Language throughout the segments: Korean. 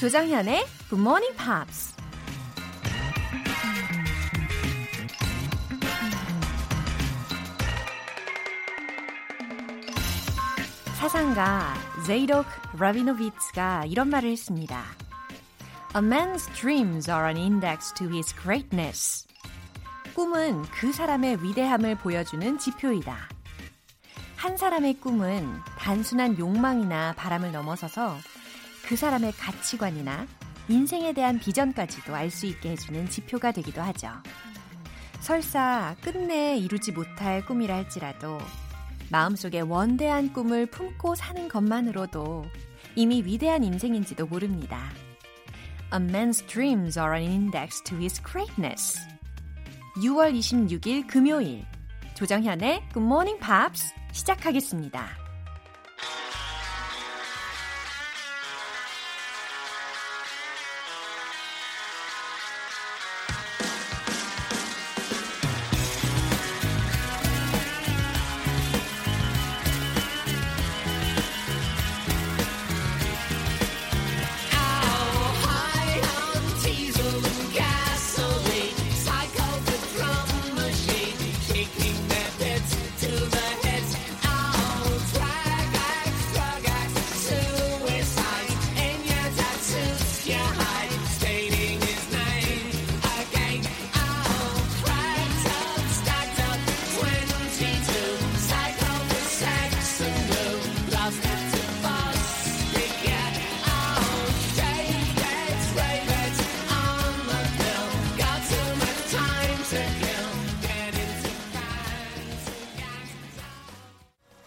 조장현의 Good Morning Pops. 사상가 Zadok Rabinowitz가 이런 말을 했습니다. A man's dreams are an index to his greatness. 꿈은 그 사람의 위대함을 보여주는 지표이다. 한 사람의 꿈은 단순한 욕망이나 바람을 넘어서서 그 사람의 가치관이나 인생에 대한 비전까지도 알 수 있게 해주는 지표가 되기도 하죠. 설사 끝내 이루지 못할 꿈이라 할지라도 마음속에 원대한 꿈을 품고 사는 것만으로도 이미 위대한 인생인지도 모릅니다. A man's dreams are an index to his greatness. 6월 26일 금요일 조정현의 Good Morning Pops 시작하겠습니다.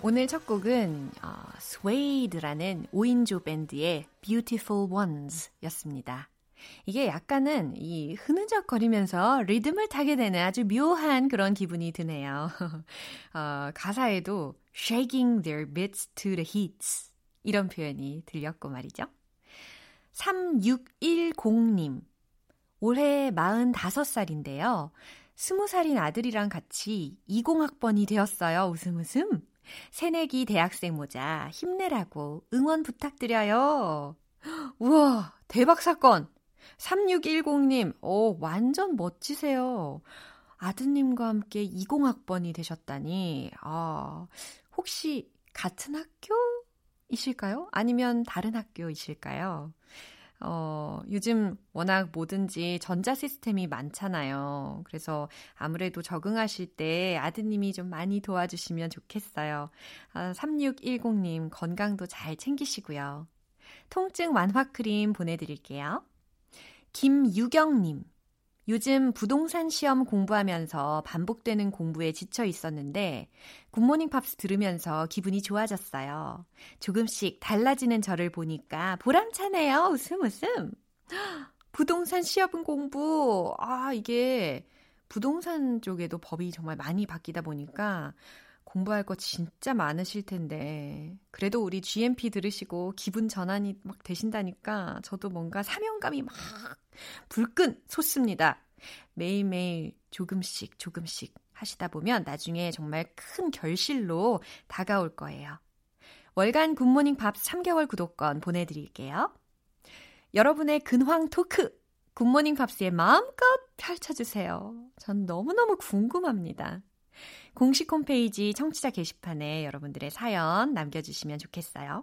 오늘 첫 곡은 스웨이드라는 5인조 밴드의 Beautiful Ones 였습니다. 이게 약간은 이 흐느적거리면서 리듬을 타게 되는 아주 묘한 그런 기분이 드네요. 가사에도 shaking their bits to the hits 이런 표현이 들렸고 말이죠. 3610님, 올해 45살인데요. 20살인 아들이랑 같이 20학번이 되었어요. 웃음 웃음. 새내기 대학생 모자 힘내라고 응원 부탁드려요. 우와, 대박 사건. 3610님, 완전 멋지세요. 아드님과 함께 20학번이 되셨다니. 혹시 같은 학교이실까요? 아니면 다른 학교이실까요? 요즘 워낙 뭐든지 전자 시스템이 많잖아요. 그래서 아무래도 적응하실 때 아드님이 좀 많이 도와주시면 좋겠어요. 3610님 건강도 잘 챙기시고요. 통증 완화 크림 보내드릴게요. 김유경님, 요즘 부동산 시험 공부하면서 반복되는 공부에 지쳐 있었는데 굿모닝 팝스 들으면서 기분이 좋아졌어요. 조금씩 달라지는 저를 보니까 보람차네요. 웃음 웃음. 부동산 시험 공부. 이게 부동산 쪽에도 법이 정말 많이 바뀌다 보니까 공부할 거 진짜 많으실 텐데 그래도 우리 GMP 들으시고 기분 전환이 막 되신다니까 저도 뭔가 사명감이 막 불끈 솟습니다. 매일매일 조금씩 조금씩 하시다 보면 나중에 정말 큰 결실로 다가올 거예요. 월간 굿모닝 밥 3개월 구독권 보내드릴게요. 여러분의 근황 토크 굿모닝 밥스의 마음껏 펼쳐주세요. 전 너무너무 궁금합니다. 공식 홈페이지 청취자 게시판에 여러분들의 사연 남겨주시면 좋겠어요.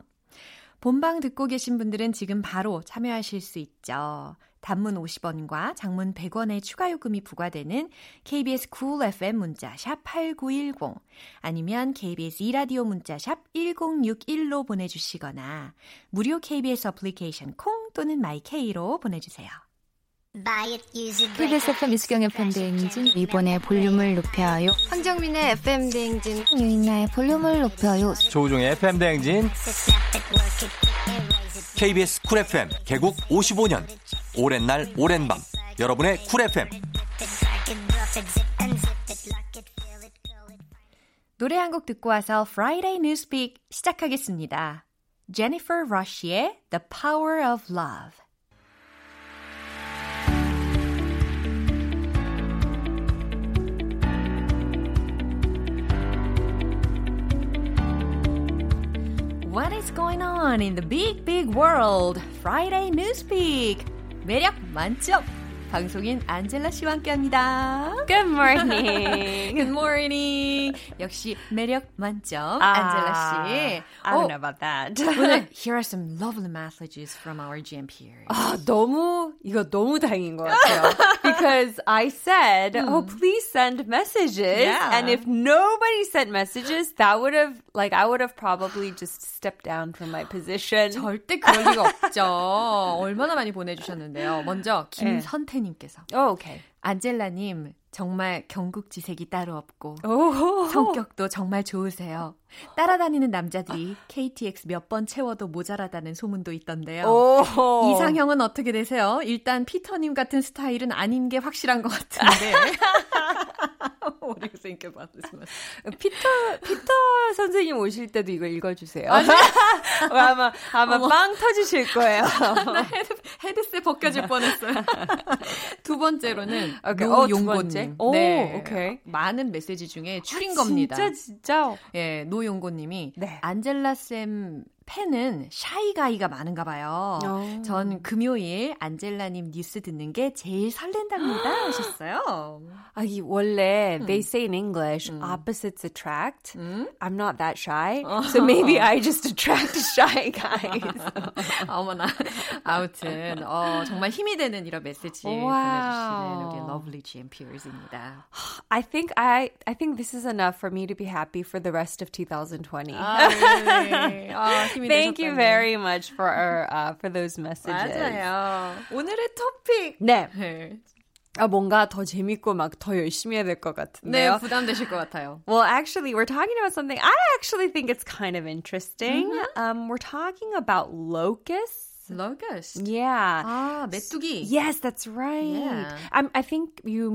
본방 듣고 계신 분들은 지금 바로 참여하실 수 있죠. 단문 50원과 장문 100원의 추가 요금이 부과되는 KBS Cool FM 문자 샵 8910 아니면 KBS E-radio 문자 샵 1061로 보내주시거나 무료 KBS 어플리케이션 콩 또는 마이K로 보내주세요. KBS FM 이수경의 FM 대행진 이번에 볼륨을 높여요. 황정민의 FM 대행진 유인나의 볼륨을 높여요. 조우종의 FM 대행진. KBS 쿨 FM 개국 55년 오랜 날 오랜 밤 여러분의 쿨 FM. 노래 한 곡 듣고 와서 Friday Newspeak 시작하겠습니다. Jennifer Rush의 The Power of Love. What is going on in the big, big world? Friday Newspeak. 매력 만점. 방송인 안젤라 씨와 함께합니다. Good morning. Good morning. 역시 매력 만점 안젤라 씨. I don't know about that. 오늘 here are some lovely messages from our GM peers. 아 너무 이거 너무 다행인 것 같아요. Because I said, oh please send messages, yeah. and if nobody sent messages, that would have like I would have probably just stepped down from my position. 절대 그럴 리가 없죠. 얼마나 많이 보내주셨는데요. 먼저 김선태. 님께서. Oh, okay. 안젤라님 정말 경국지색이 따로 없고 oh. 성격도 정말 좋으세요. 따라다니는 남자들이 KTX 몇 번 채워도 모자라다는 소문도 있던데요. Oh. 이상형은 어떻게 되세요? 일단 피터님 같은 스타일은 아닌 게 확실한 것 같은데. What do you think about this message? 피터 선생님 오실 때도 이걸 읽어주세요. 아마 빵 터지실 거예요. 나 헤드셋 벗겨질 뻔했어요. 두 번째로는 노용고님. 네, okay. 많은 메시지 중에 줄인 겁니다. 진짜. 예, 노용고님이 네. 안젤라 쌤. 팬은 샤이가이가 많은가 봐요. 오. 전 금요일 안젤라님 뉴스 듣는 게 제일 설렌답니다 하셨어요. 아, 이 원래 they say in English, opposites attract. I'm not that shy, so maybe I just attract shy guys. 어머나. 아무튼 정말 힘이 되는 이런 메시지 보내주시는 lovely GM peers입니다. I think this is enough for me to be happy for the rest of 2020. Thank you very much for those messages. 맞아요. 오늘의 토픽. 네. 아, 뭔가 더 재밌고 막 더 열심히 해야 될 것 같은데요. 네, 부담되실 것 같아요. Well, actually, we're talking about something I actually think it's kind of interesting. Mm-hmm. We're talking about locusts. Locust. Yeah. Ah, 메뚜기. Yes, that's right. Yeah. I think a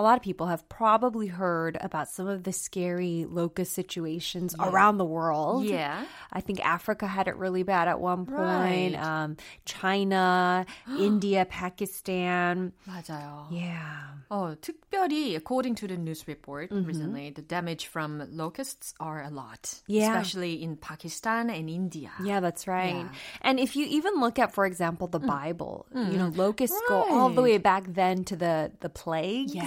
lot of people have probably heard about some of the scary locust situations around the world. Yeah. I think Africa had it really bad at one point. Right. China, India, Pakistan. 맞아요. Yeah. 특별히, according to the news report recently, the damage from locusts are a lot. Yeah. Especially in Pakistan and India. Yeah, that's right. Yeah. And if you even look at, for example, the Bible. You know, locusts go all the way back then to the plagues. Yeah.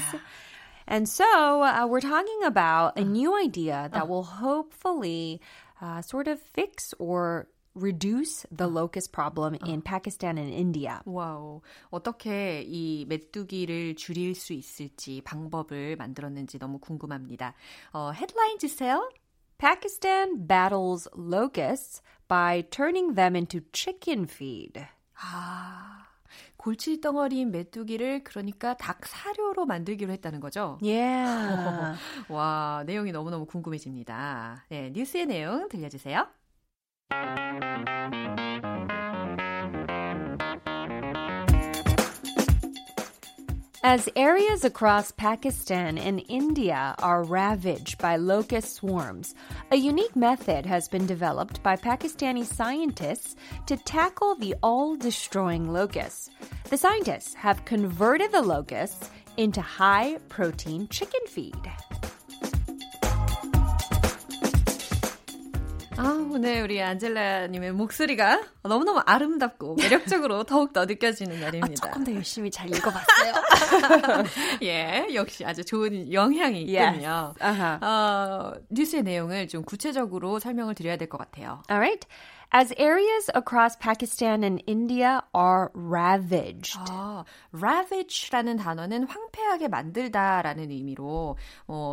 And so we're talking about a new idea that will hopefully sort of fix or reduce the locust problem in Pakistan and India. Wow. 어떻게 이 메뚜기를 줄일 수 있을지 방법을 만들었는지 너무 궁금합니다. 헤드라인 주세요. Pakistan battles locusts by turning them into chicken feed. 아, 골칫덩어리인 메뚜기를 그러니까 닭 사료로 만들기로 했다는 거죠? Yeah. 와, 내용이 너무너무 궁금해집니다. 네, 뉴스의 내용 들려주세요. As areas across Pakistan and India are ravaged by locust swarms, a unique method has been developed by Pakistani scientists to tackle the all-destroying locusts. The scientists have converted the locusts into high-protein chicken feed. 아, 오늘 우리 안젤라님의 목소리가 너무너무 아름답고 매력적으로 더욱더 느껴지는 날입니다. 아, 조금 더 열심히 잘 읽어봤어요. 예, 역시 아주 좋은 영향이 있군요. Yes. Uh-huh. 뉴스의 내용을 좀 구체적으로 설명을 드려야 될 것 같아요. All right. As areas across Pakistan and India are ravaged. 아, ravage라는 단어는 황폐하게 만들다라는 의미로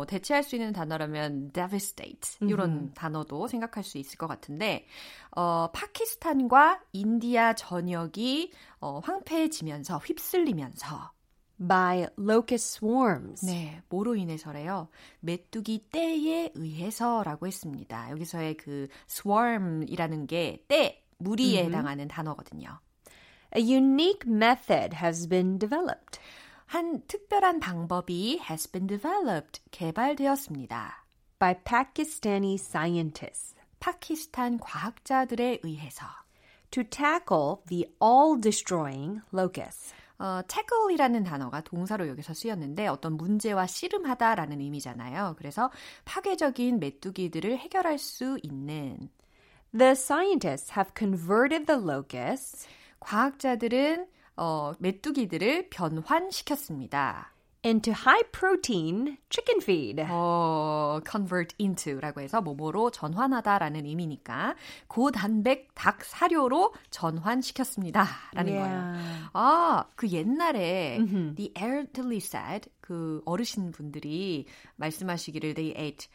대체할 수 있는 단어라면 devastate 이런 단어도 생각할 수 있을 것 같은데 파키스탄과 인디아 전역이 황폐해지면서 휩쓸리면서 by locust swarms. 네, 뭐로 인해서래요? 메뚜기 떼에 의해서라고 했습니다. 여기서의 그 swarm이라는 게 떼, 무리에 해당하는 단어거든요. A unique method has been developed. 한 특별한 방법이 has been developed, 개발되었습니다. By Pakistani scientists. 파키스탄 과학자들에 의해서. To tackle the all-destroying locusts. tackle이라는 단어가 동사로 여기서 쓰였는데 어떤 문제와 씨름하다라는 의미잖아요. 그래서 파괴적인 메뚜기들을 해결할 수 있는 The scientists have converted the locusts. 과학자들은 메뚜기들을 변환시켰습니다. Into high-protein chicken feed. Convert into라고 해서 뭐뭐로 전환하다라는 의미니까 고단백 닭 사료로 전환시켰습니다라는 yeah. 거예요. 아, 그 옛날에 mm-hmm. the elderly said 그 어르신 분들이 말씀하시기를 they ate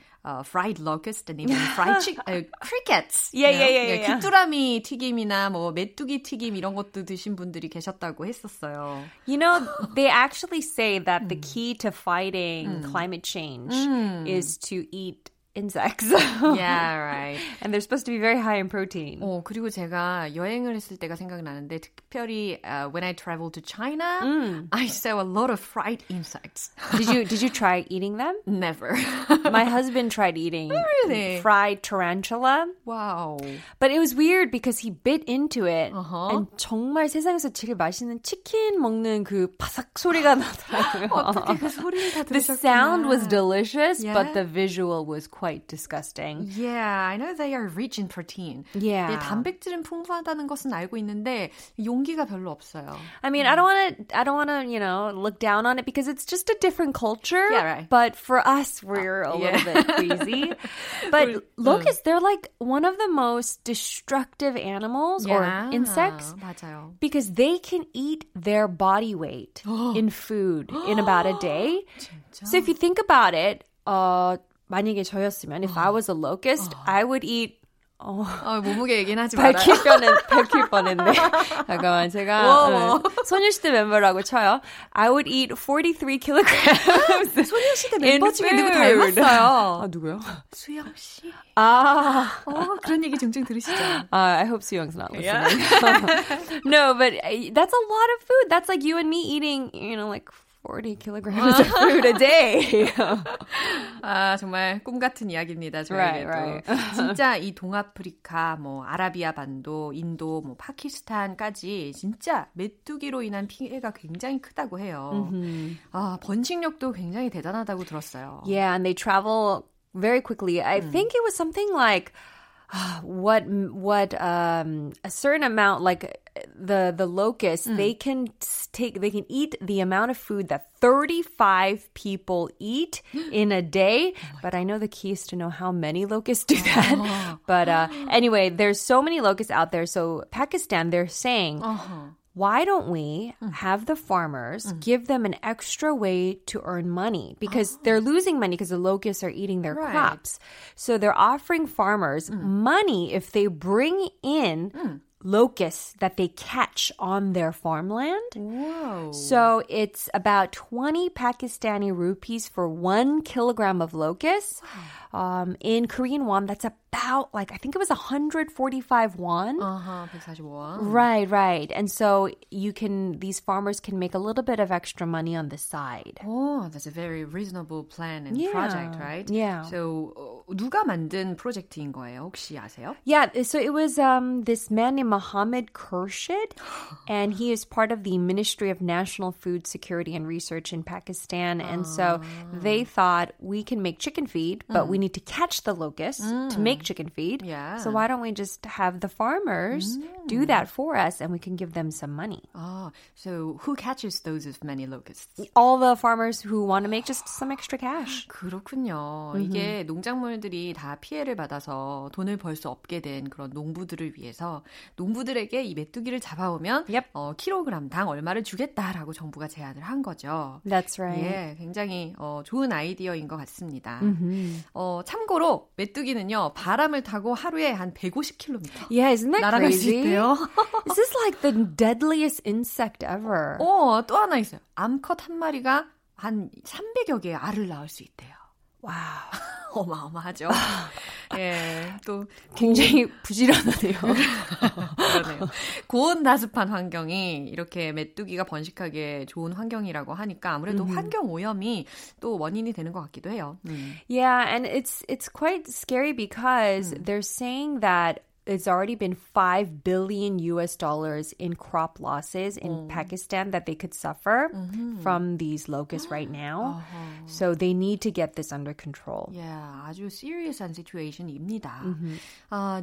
fried locust and even fried crickets. 예. 귀뚜라미 튀김이나 뭐 메뚜기 튀김 이런 것도 드신 분들이 계셨다고 했었어요. You know, they actually say that the key to fighting climate change is to eat insects. Yeah, right. And they're supposed to be very high in protein. 그리고 제가 여행을 했을 때가 생각나는데 특별히 when I traveled to China, I saw a lot of fried insects. Did you try eating them? Never. My husband tried eating really? Fried tarantula. Wow. But it was weird because he bit into it and 정말 세상에서 제일 맛있는 치킨 먹는 그 바삭 소리가 나더라고요. 어떻게 그 소리를 다 들으셨구나. The sound was delicious, yeah. but the visual was quite disgusting. Yeah, I know they are rich in protein. Yeah. 네, 단백질은 풍부하다는 것은 알고 있는데 용기가 별로 없어요. I mean, I don't want to, you know, look down on it because it's just a different culture. Yeah, right. But for us, we're a little bit queasy. But locusts, they're like one of the most destructive animals or insects. 맞아요. Because they can eat their body weight in food in about a day. So if you think about it, 만약에 저였으면, if I was a locust, I would eat. 몸무게 얘기는 하지 말아요. 밝힐 뻔했네. 잠깐만, 제가 소녀시대 멤버라고 쳐요. I would eat 43 kilograms. 소녀시대 멤버 중에 누구 닮았어요? 아, 누구요? 수영 씨. 아, 그런 얘기 종종 들으시죠? I hope 수영's not listening. Yeah. No, but that's a lot of food. That's like you and me eating, you know, like 40 kilograms of food a day. 아, 정말 꿈 같은 이야기입니다. 저희도. Right. 진짜 이 동아프리카, 뭐 아라비아 반도, 인도, 뭐 파키스탄까지 진짜 메뚜기로 인한 피해가 굉장히 크다고 해요. Mm-hmm. 아, 번식력도 굉장히 대단하다고 들었어요. Yeah, and they travel very quickly. I think it was something like a certain amount, like the locusts, they can eat the amount of food that 35 people eat in a day. But I know the key is to know how many locusts do that. But anyway, there's so many locusts out there. So Pakistan, they're saying, why don't we have the farmers give them an extra way to earn money? Because they're losing money because the locusts are eating their crops. So they're offering farmers money if they bring in locusts that they catch on their farmland. Whoa. So it's about 20 Pakistani rupees for 1 kilogram of locusts. Wow. In Korean won, that's about like, I think it was 145 won. 145 won. Right. And so these farmers can make a little bit of extra money on the side. Oh, that's a very reasonable plan and project, right? Yeah. So, 누가 만든 프로젝트인 거예요? 혹시 아세요? Yeah, so it was this man named Muhammad Kershid, and he is part of the Ministry of National Food Security and Research in Pakistan. And so they thought, we can make chicken feed, but we need to catch the locusts to make chicken feed. Yeah. So why don't we just have the farmers do that for us, and we can give them some money. So who catches those many locusts? All the farmers who want to make just some extra cash. 그렇군요. 이게 농작물들이 다 피해를 받아서 돈을 벌 수 없게 된 그런 농부들을 위해서 농부들에게 이 메뚜기를 잡아오면 킬로그램당 얼마를 주겠다라고 정부가 제안을 한 거죠. That's right. 예, 굉장히 좋은 아이디어인 것 같습니다. 참고로 메뚜기는요 바람을 타고 하루에 한 150km. Yeah, isn't that crazy? Is this like the deadliest insect ever? 또 하나 있어요. 암컷 한 마리가 한 300여 개의 알을 낳을 수 있대요. 와우. 어마어마하죠. 예, 또 굉장히 부지런하네요. 그러네요. 고온다습한 환경이 이렇게 메뚜기가 번식하기에 좋은 환경이라고 하니까 아무래도 환경 오염이 또 원인이 되는 것 같기도 해요. Yeah, and it's quite scary because they're saying that it's already been $5 billion in crop losses in Pakistan that they could suffer from these locusts right now. Uh-huh. So they need to get this under control. Yeah, 아주 serious한 situation입니다.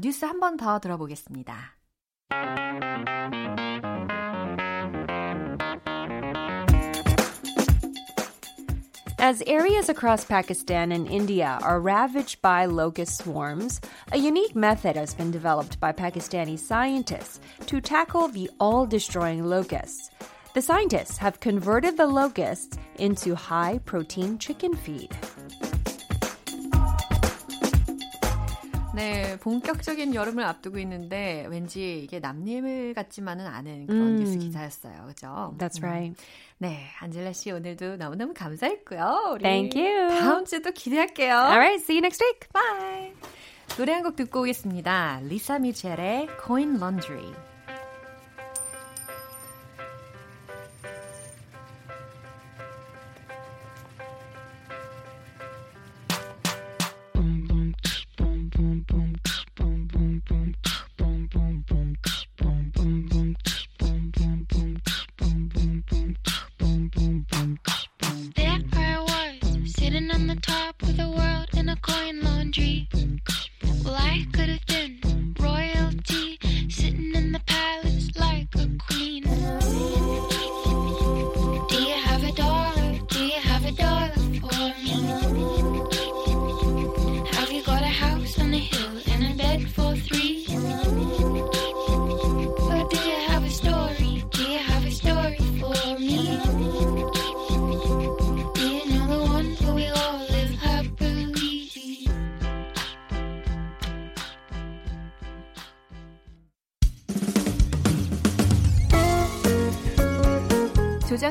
뉴스 한 번 더 들어보겠습니다. As areas across Pakistan and India are ravaged by locust swarms, a unique method has been developed by Pakistani scientists to tackle the all-destroying locusts. The scientists have converted the locusts into high-protein chicken feed. 네, 본격적인 여름을 앞두고 있는데 왠지 이게 남일 같지만은 않은 그런 뉴스 기사였어요. 그죠? That's right. 네, 안젤라 씨 오늘도 너무너무 감사했고요. 우리 Thank you. 다음 주도 기대할게요. Alright, see you next week. Bye. 노래 한 곡 듣고 오겠습니다. 리사 미첼의 Coin Laundry.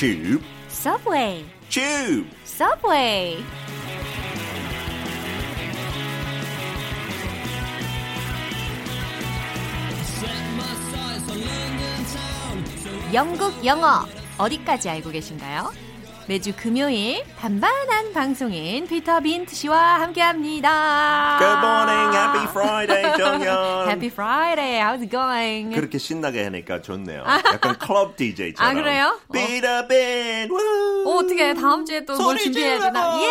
Tube. Subway. Tube. Subway. 영국 영어 어디까지 알고 계신가요? 매주 금요일 반반한 방송인 피터 빈트 씨와 함께합니다. Good morning, Happy Friday, 정연. Happy Friday, how's it going? 그렇게 신나게 하니까 좋네요. 약간 클럽 DJ처럼. 아 그래요? Peter Bint. 오 어떻게 다음 주에 또 뭘 준비해야 되나? 예.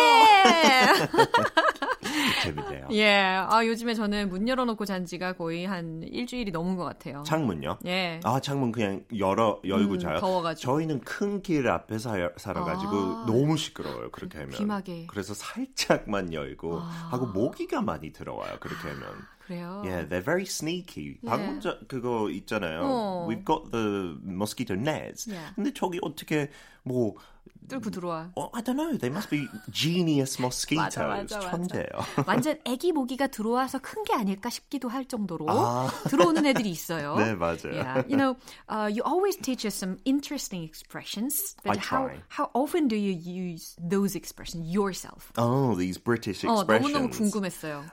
재밌네요. 예, 아 요즘에 저는 문 열어놓고 잔지가 거의 한 일주일이 넘은 것 같아요. 창문요? 예. 아 창문 그냥 열고 자요. 더워가지고. 저희는 큰 길 앞에 살아가지고. 아, 너무 시끄러워요. 그렇게 하면. 귀마개. 그래서 살짝만 열고 하고 모기가 많이 들어와요. 그렇게 하면. 그래요? Yeah, they're very sneaky. Yeah. 방금 그거 있잖아요. We've got the mosquito nets. Yeah. 근데 저기 어떻게 뭐 뚫고 들어와. Oh, I don't know. They must be genius mosquitoes. 맞아. 천재예요. 완전 애기 모기가 들어와서 큰 게 아닐까 싶기도 할 정도로 들어오는 애들이 있어요. 네, 맞아요. Yeah. You know, you always teach us some interesting expressions. But how often do you use those expressions yourself? Oh, these British expressions. 너무너무 궁금했어요.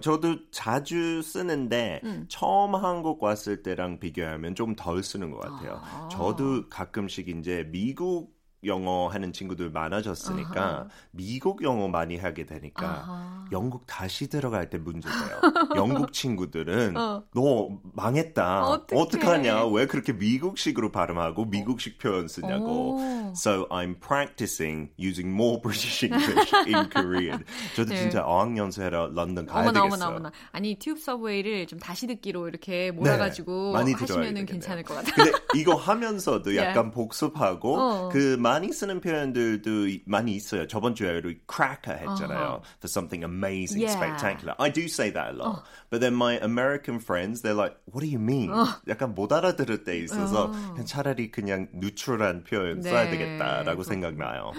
저도 자주 쓰는데 처음 한국 왔을 때랑 비교하면 좀 덜 쓰는 것 같아요. 저도 가끔씩 이제 미국 영어 하는 친구들 많아졌으니까 미국 영어 많이 하게 되니까 영국 다시 들어갈 때 문제예요. 영국 친구들은 너 망했다. 어떡하냐. 왜 그렇게 미국식으로 발음하고 미국식 표현 쓰냐고. So I'm practicing using more British English in Korean. 저도 네. 진짜 어학연수해라 런던 가야 되겠어요. 어머나. 아니 튜브 서브웨이를 좀 다시 듣기로 이렇게 몰아가지고 네, 하시면 괜찮을 것 같아요. 근데 이거 하면서도 약간 복습하고 그 말 많이 쓰는 표현들도 많이 있어요. 저번 주에 우리 cracker 했잖아요. Uh-huh. For something amazing, yeah. spectacular. I do say that a lot. But then my American friends, they're like, what do you mean? 약간 못 알아들을 때 있어서 그냥 차라리 그냥 뉴트럴한 표현 네. 써야 되겠다라고 생각나요.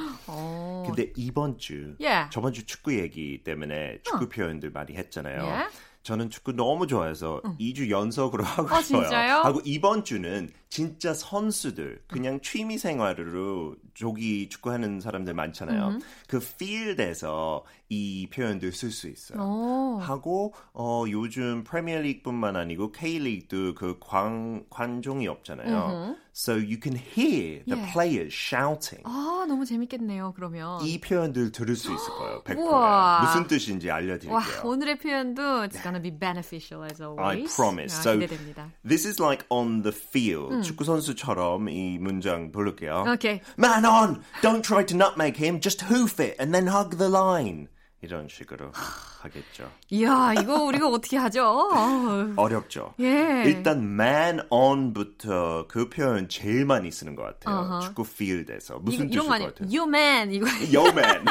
근데 이번 주, yeah. 저번 주 축구 얘기 때문에 축구 표현들 많이 했잖아요. Yeah. 저는 축구 너무 좋아해서 2주 연속으로 하고 있어요. 진짜요? 하고 이번 주는 진짜 선수들, 그냥 취미 생활으로 조기 축구하는 사람들 많잖아요. 그 필드에서 이 표현들 쓸 수 있어요. 오. 하고 요즘 프리미어리그뿐만 아니고 K리그도 그 관중이 없잖아요. So you can hear the players shouting. 아, 너무 재밌겠네요, 그러면. 이 표현들 들을 수 있을 거예요, 100%. 우와. 무슨 뜻인지 알려드릴게요. 와, 오늘의 표현도 it's going to be beneficial as always. I promise. 아, so this is like on the field. 축구 선수처럼 이 문장 부를게요. Okay. Man on! Don't try to nutmeg him. Just hoof it and then hug the line. 이런 식으로 하겠죠. 이야, 이거 우리가 어떻게 하죠? 어렵죠. 예. 일단 man on부터 그 표현 제일 많이 쓰는 것 같아요. Uh-huh. 축구 필드에서. 무슨 뜻일 것 같아요? You man. 이거. Yo man.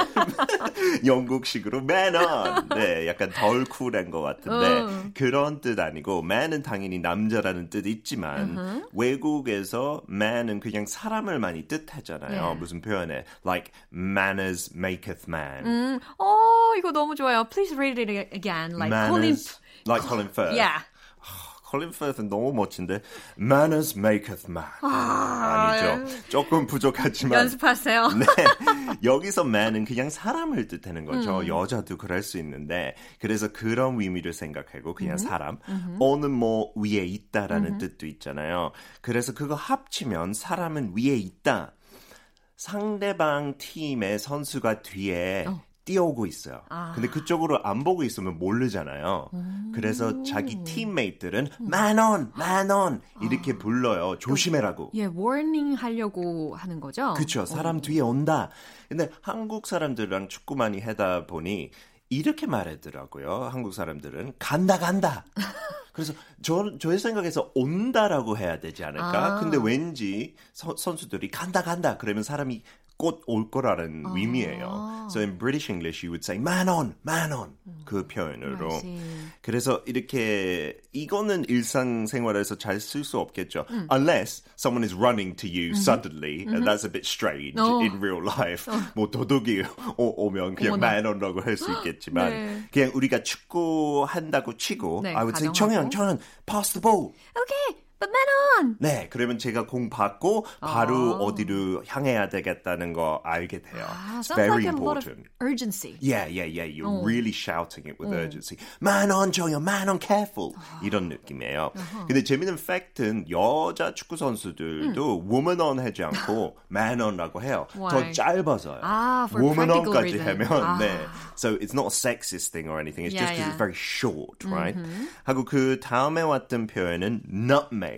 영국식으로 man on. 네, 약간 덜 쿨한 것 같은데 그런 뜻 아니고 man은 당연히 남자라는 뜻 있지만 외국에서 man은 그냥 사람을 많이 뜻하잖아요. 예. 무슨 표현에. Like manners maketh man. 이거 너무 좋아요. Please read it again. Like manners, Colin Firth. Yeah. Colin Firth는 너무 멋진데 manners maketh man. 아니죠. 조금 부족하지만. 연습하세요. 네. 여기서 man은 그냥 사람을 뜻하는 거죠. 여자도 그럴 수 있는데 그래서 그런 의미를 생각하고 그냥 사람. on은 뭐 위에 있다라는 뜻도 있잖아요. 그래서 그거 합치면 사람은 위에 있다. 상대방 팀의 선수가 뒤에 뛰어오고 있어요. 근데 그쪽으로 안 보고 있으면 모르잖아요. 그래서 자기 팀메이트들은 man on, man on 이렇게 불러요. 조심해라고. 예, warning 하려고 하는 거죠? 그렇죠. 사람 뒤에 온다. 근데 한국 사람들이랑 축구 많이 하다 보니 이렇게 말하더라고요. 한국 사람들은 간다, 간다. 그래서 저의 생각에서 온다라고 해야 되지 않을까? 근데 왠지 선수들이 간다, 간다. 그러면 사람이 곧 올 거라는 의미예요. So in British English, you would say man on, man on. 그 표현으로. 그래서 이렇게 이거는 일상생활에서 잘 쓸 수 없겠죠. Unless someone is running to you suddenly, and that's a bit strange in real life. 뭐 도둑이 오면 그냥 man on라고 할 수 있겠지만 네. 그냥 우리가 축구한다고 치고 네, I would say 청현, pass the ball. Okay. But man on! 네, 그러면 제가 공 받고 바로 어디로 향해야 되겠다는 거 알게 돼요. 아, It's very important. A lot of urgency. Yeah. You're really shouting it with urgency. Man on, 정연, man on, careful. 이런 느낌이에요. 근데 재밌는 팩트는 여자 축구 선수들도 woman on 하지 않고 man on라고 해요. 더 짧아서요. 아, for woman on까지 하면 네. So it's not a sexist thing or anything. It's just because it's very short, right? 하고 그 다음에 왔던 표현은 nutmeg.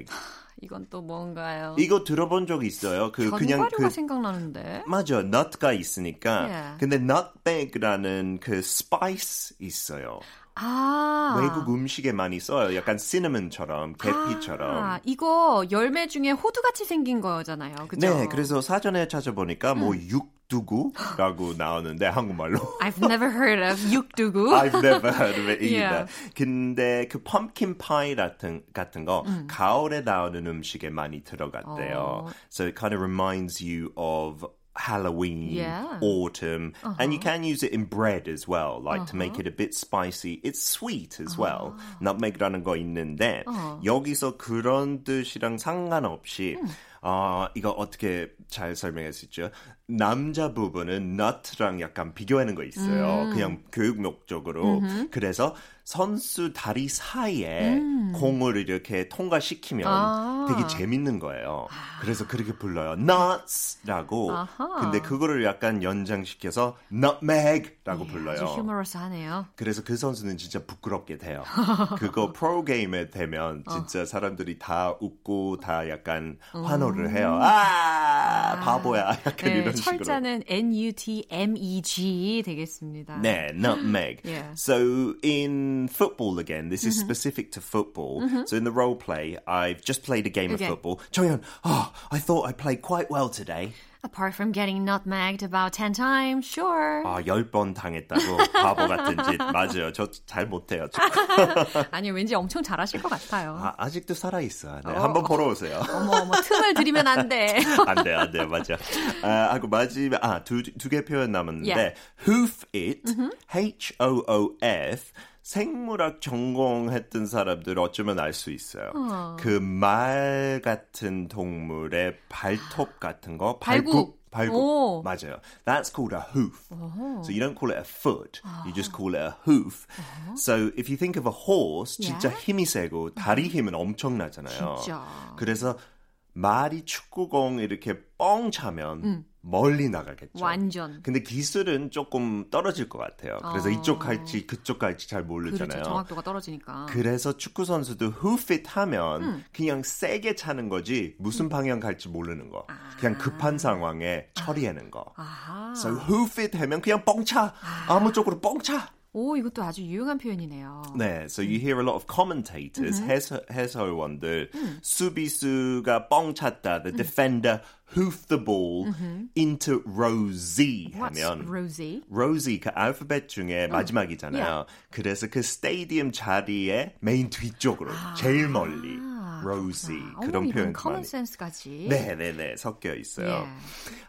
이건 또 뭔가요? 이거 들어본 적 있어요? 견과류가 생각나는데. 맞아, nut가 있으니까. Yeah. 근데 nutmeg라는 그 spice 있어요. 아. 외국 음식에 많이 써요. 약간 시나몬처럼, 계피처럼. 아, 이거 열매 중에 호두같이 생긴 거잖아요. 그죠? 네, 그래서 사전에 찾아보니까 뭐 육두구라고 나오는데 한국말로. I've never heard of 육두구. I've never heard of it either. Yeah. 근데 그 펌킨 파이 같은 거 가을에 나오는 음식에 많이 들어갔대요. So it kind of reminds you of Halloween, autumn, and you can use it in bread as well, like to make it a bit spicy. It's sweet as well. Nutmeg라는 거 있는데 여기서 그런 뜻이랑 상관없이 이거 어떻게 잘 설명할 수 있죠? 남자 부분은 nut랑 약간 비교하는 거 있어요. 그냥 교육 목적으로. 그래서 선수 다리 사이에 공을 이렇게 통과시키면 되게 재밌는 거예요. 그래서 그렇게 불러요. nuts라고. 근데 그거를 약간 연장시켜서 nutmeg라고 불러요. 아주 휴머러스하네요. 그래서 그 선수는 진짜 부끄럽게 돼요. 그거 프로게임에 되면 진짜 사람들이 다 웃고 다 약간 환호를 해요. 아, 바보야. 약간 네, 이런 식으로. 철자는 N-U-T-M-E-G 되겠습니다. 네, nutmeg. yeah. So in football again, this is specific to football. So in the role play, I've just played a game of football. 정연, I thought I played quite well today. Apart from getting nutmegged about 10 times, sure. 아, 10번 당했다고? 바보 같은 짓. 맞아요. 저 잘 못해요. 아니, 왠지 엄청 잘하실 것 같아요. 아, 아직도 살아있어. 네, 한번 보러 오세요. 어머, 어머, 틈을 들이면 안 돼. 안 돼, 안 돼. 맞아. 아, 하고 마지막, 아, 두 개 표현 남았는데, yeah. hoof it, H-O-O-F, 생물학 전공했던 사람들 어쩌면 알 수 있어요. 어. 그 말 같은 동물의 발톱 같은 거, 발굽. 오. 맞아요. That's called a hoof. 오. So you don't call it a foot. 오. You just call it a hoof. 오. So if you think of a horse, 진짜 yeah? 힘이 세고 다리 힘은 엄청나잖아요. 진짜. 그래서 말이 축구공 이렇게 뻥 차면 멀리 나가겠죠. 완전. 근데 기술은 조금 떨어질 것 같아요. 그래서 이쪽 갈지 그쪽 갈지 잘 모르잖아요. 그렇죠. 정확도가 떨어지니까. 그래서 축구 선수도 hoof it 하면 그냥 세게 차는 거지 무슨 방향 갈지 모르는 거. 아. 그냥 급한 상황에 처리하는 거. 아하. So hoof it 하면 그냥 뻥차. 아. 아무 쪽으로 뻥차. 오, 이것도 아주 유용한 표현이네요. 네, so you hear a lot of commentators, 해설원들, 수비수가 뻥찼다, the defender hoofed the ball into row Z 하면. What's row Z? row Z, 그 알파벳 중에 마지막이잖아요. Yeah. 그래서 그 스테디움 자리의 메인 뒤쪽으로, 제일 멀리. row Z, 그런 표현. common sense까지. 네, 섞여 있어요. Yeah.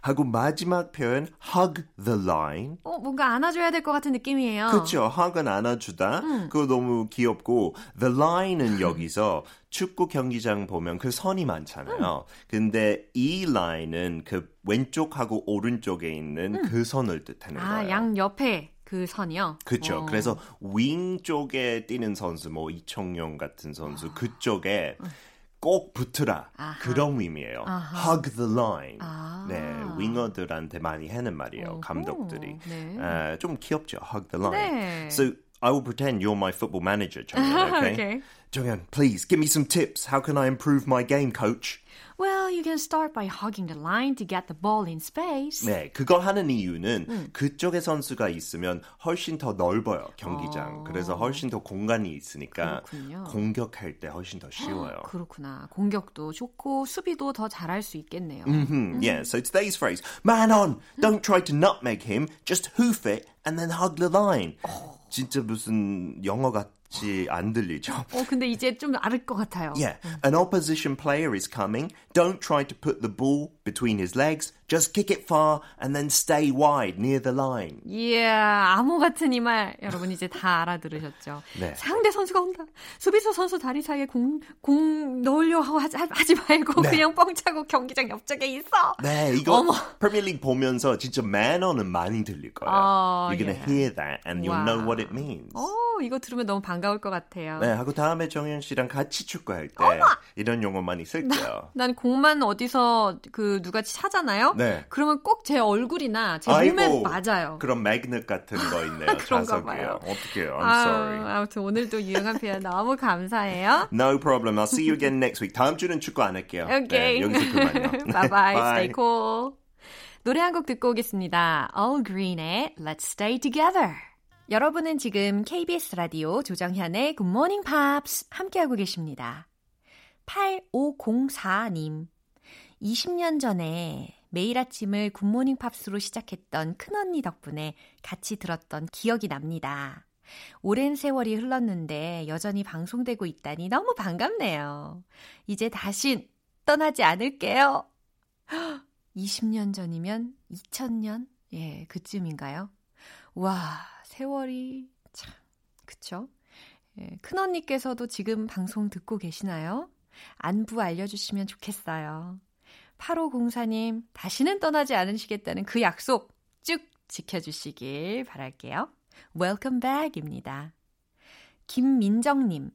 하고 마지막 표현, hug the line. 뭔가 안아줘야 될 것 같은 느낌이에요. 그렇죠. hug은 안아주다. 그거 너무 귀엽고, the line은 여기서 축구 경기장 보면 그 선이 많잖아요. 근데 이 line은 그 왼쪽하고 오른쪽에 있는 그 선을 뜻하는 거예요. 아, 양 옆에. 그 선이요? 그렇죠. 어. 그래서 윙 쪽에 뛰는 선수, 뭐 이청용 같은 선수 그쪽에 꼭 붙으라. 아하. 그런 의미예요. 아하. Hug the line. 아. 네, 윙어들한테 많이 하는 말이에요. 오호. 감독들이. 네. 아, 좀 귀엽죠. Hug the line. 네. So I will pretend you're my football manager, 정연. Okay? okay. 정연, please give me some tips. How can I improve my game, coach? Well, you can start by hugging the line to get the ball in space. 네, 그걸 하는 이유는 그쪽에 선수가 있으면 훨씬 더 넓어요, 경기장. 그래서 훨씬 더 공간이 있으니까 그렇군요. 공격할 때 훨씬 더 쉬워요. 그렇구나. 공격도 좋고 수비도 더 잘할 수 있겠네요. Yeah, so today's phrase, man on, don't try to nutmeg him, just hoof it and then hug the line. 진짜 무슨 영어 같이 안 들리죠? 근데 이제 좀 알 것 같아요. Yeah, an opposition player is coming. Don't try to put the ball between his legs. Just kick it far and then stay wide near the line. Yeah, 암호 같은 이 말 여러분 이제 다 알아들으셨죠? 네. 상대 선수가 온다. 수비수 선수 다리 사이에 공 넣으려고 하지 말고 네. 그냥 뻥차고 경기장 옆쪽에 있어. 네, 이거 프리미어리그 보면서 진짜 매너는 많이 들릴 거예요. You're going to hear that and you'll know what it means. 이거 들으면 너무 반가울 것 같아요. 네, 하고 다음에 정현 씨랑 같이 축구할 때 이런 용어 많이 쓸게요. 난 공만 어디서 그 누가 찾아나요? 네. 그러면 꼭 제 얼굴이나 제 몸에 맞아요. 그런 매그넷 같은 거 있네요. 그런가 봐요. 어떡해요. I'm sorry. 아무튼 오늘도 유용한 표현 너무 감사해요. No problem. I'll see you again next week. 다음 주는 축구 안 할게요. Okay. 네, 여기서 그만요. Bye bye. Stay cool. 노래 한 곡 듣고 오겠습니다. All Green의 Let's Stay Together. 여러분은 지금 KBS 라디오 조정현의 Good Morning Pops 함께하고 계십니다. 8504님. 20년 전에 매일 아침을 굿모닝 팝스로 시작했던 큰언니 덕분에 같이 들었던 기억이 납니다. 오랜 세월이 흘렀는데 여전히 방송되고 있다니 너무 반갑네요. 이제 다신 떠나지 않을게요. 20년 전이면 2000년? 예, 그쯤인가요? 와... 세월이 참 그쵸? 예, 큰언니께서도 지금 방송 듣고 계시나요? 안부 알려주시면 좋겠어요. 8504님 다시는 떠나지 않으시겠다는 그 약속 쭉 지켜주시길 바랄게요. Welcome back입니다. 김민정님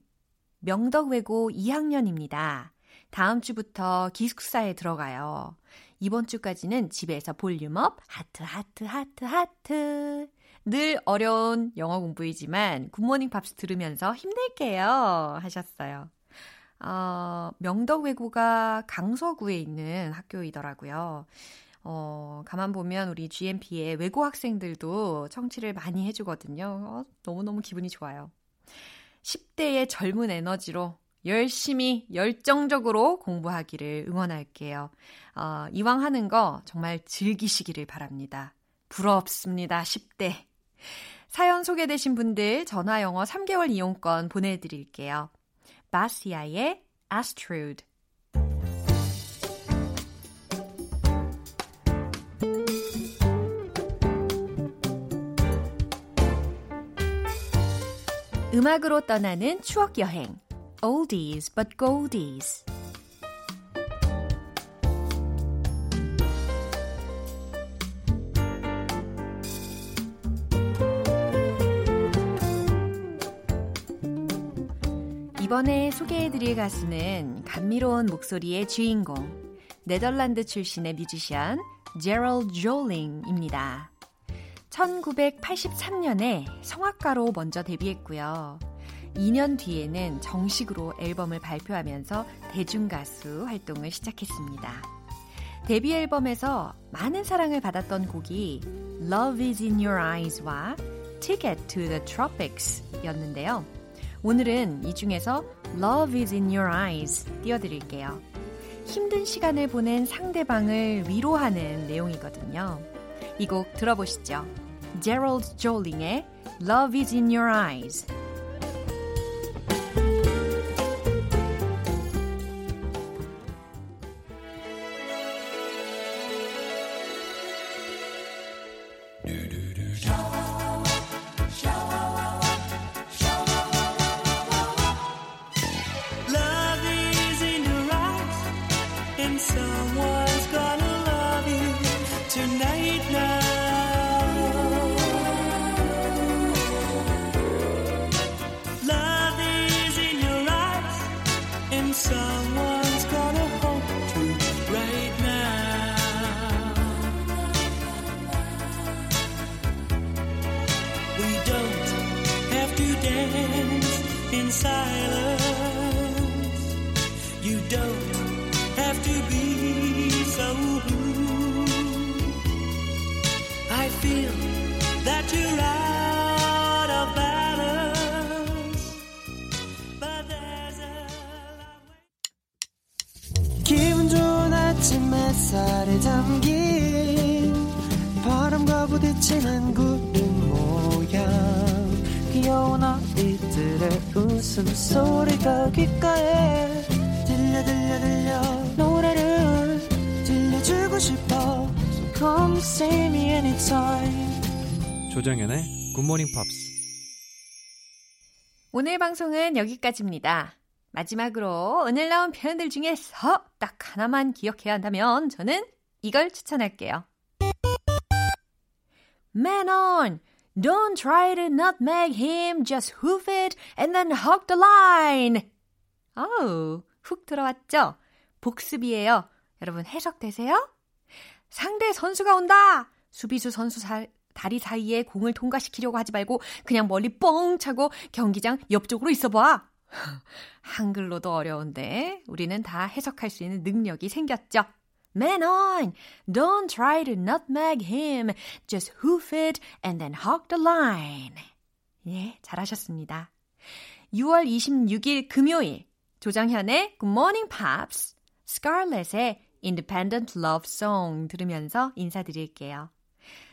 명덕외고 2학년입니다. 다음 주부터 기숙사에 들어가요. 이번 주까지는 집에서 볼륨업 하트 늘 어려운 영어 공부이지만 굿모닝 팝스 들으면서 힘낼게요 하셨어요. 명덕외고가 강서구에 있는 학교이더라고요. 가만 보면 우리 GMP의 외고 학생들도 청취를 많이 해주거든요. 너무너무 기분이 좋아요. 10대의 젊은 에너지로 열심히 열정적으로 공부하기를 응원할게요. 이왕 하는 거 정말 즐기시기를 바랍니다. 부럽습니다. 10대. 사연 소개되신 분들 전화영어 3개월 이용권 보내드릴게요. 바시아의 Astrud. 음악으로 떠나는 추억여행 Oldies but Goldies. 이번에 소개해드릴 가수는 감미로운 목소리의 주인공, 네덜란드 출신의 뮤지션 제럴드 졸링입니다. 1983년에 성악가로 먼저 데뷔했고요. 2년 뒤에는 정식으로 앨범을 발표하면서 대중가수 활동을 시작했습니다. 데뷔 앨범에서 많은 사랑을 받았던 곡이 Love is in your eyes와 Ticket to the Tropics 였는데요. 오늘은 이 중에서 Love is in your eyes 띄워드릴게요. 힘든 시간을 보낸 상대방을 위로하는 내용이거든요. 이 곡 들어보시죠. 제럴드 졸링의 Love is in your eyes. 소리가 귓가에 들려 노래를 들려주고 싶어 So come see me anytime. 조정연의 굿모닝 팝스. 오늘 방송은 여기까지입니다. 마지막으로 오늘 나온 표현들 중에서 딱 하나만 기억해야 한다면 저는 이걸 추천할게요. Man on! Don't try to nutmeg him, just hoof it and then hook the line. 아우, 훅 들어왔죠? 복습이에요. 여러분 해석되세요? 상대 선수가 온다! 수비수 선수 다리 사이에 공을 통과시키려고 하지 말고 그냥 멀리 뻥 차고 경기장 옆쪽으로 있어봐. 한글로도 어려운데 우리는 다 해석할 수 있는 능력이 생겼죠? Man on! Don't try to nutmeg him. Just hoof it and then hog the line. 예, 잘하셨습니다. 6월 26일 금요일 조정현의 Good Morning Pops, Scarlett의 Independent Love Song 들으면서 인사드릴게요.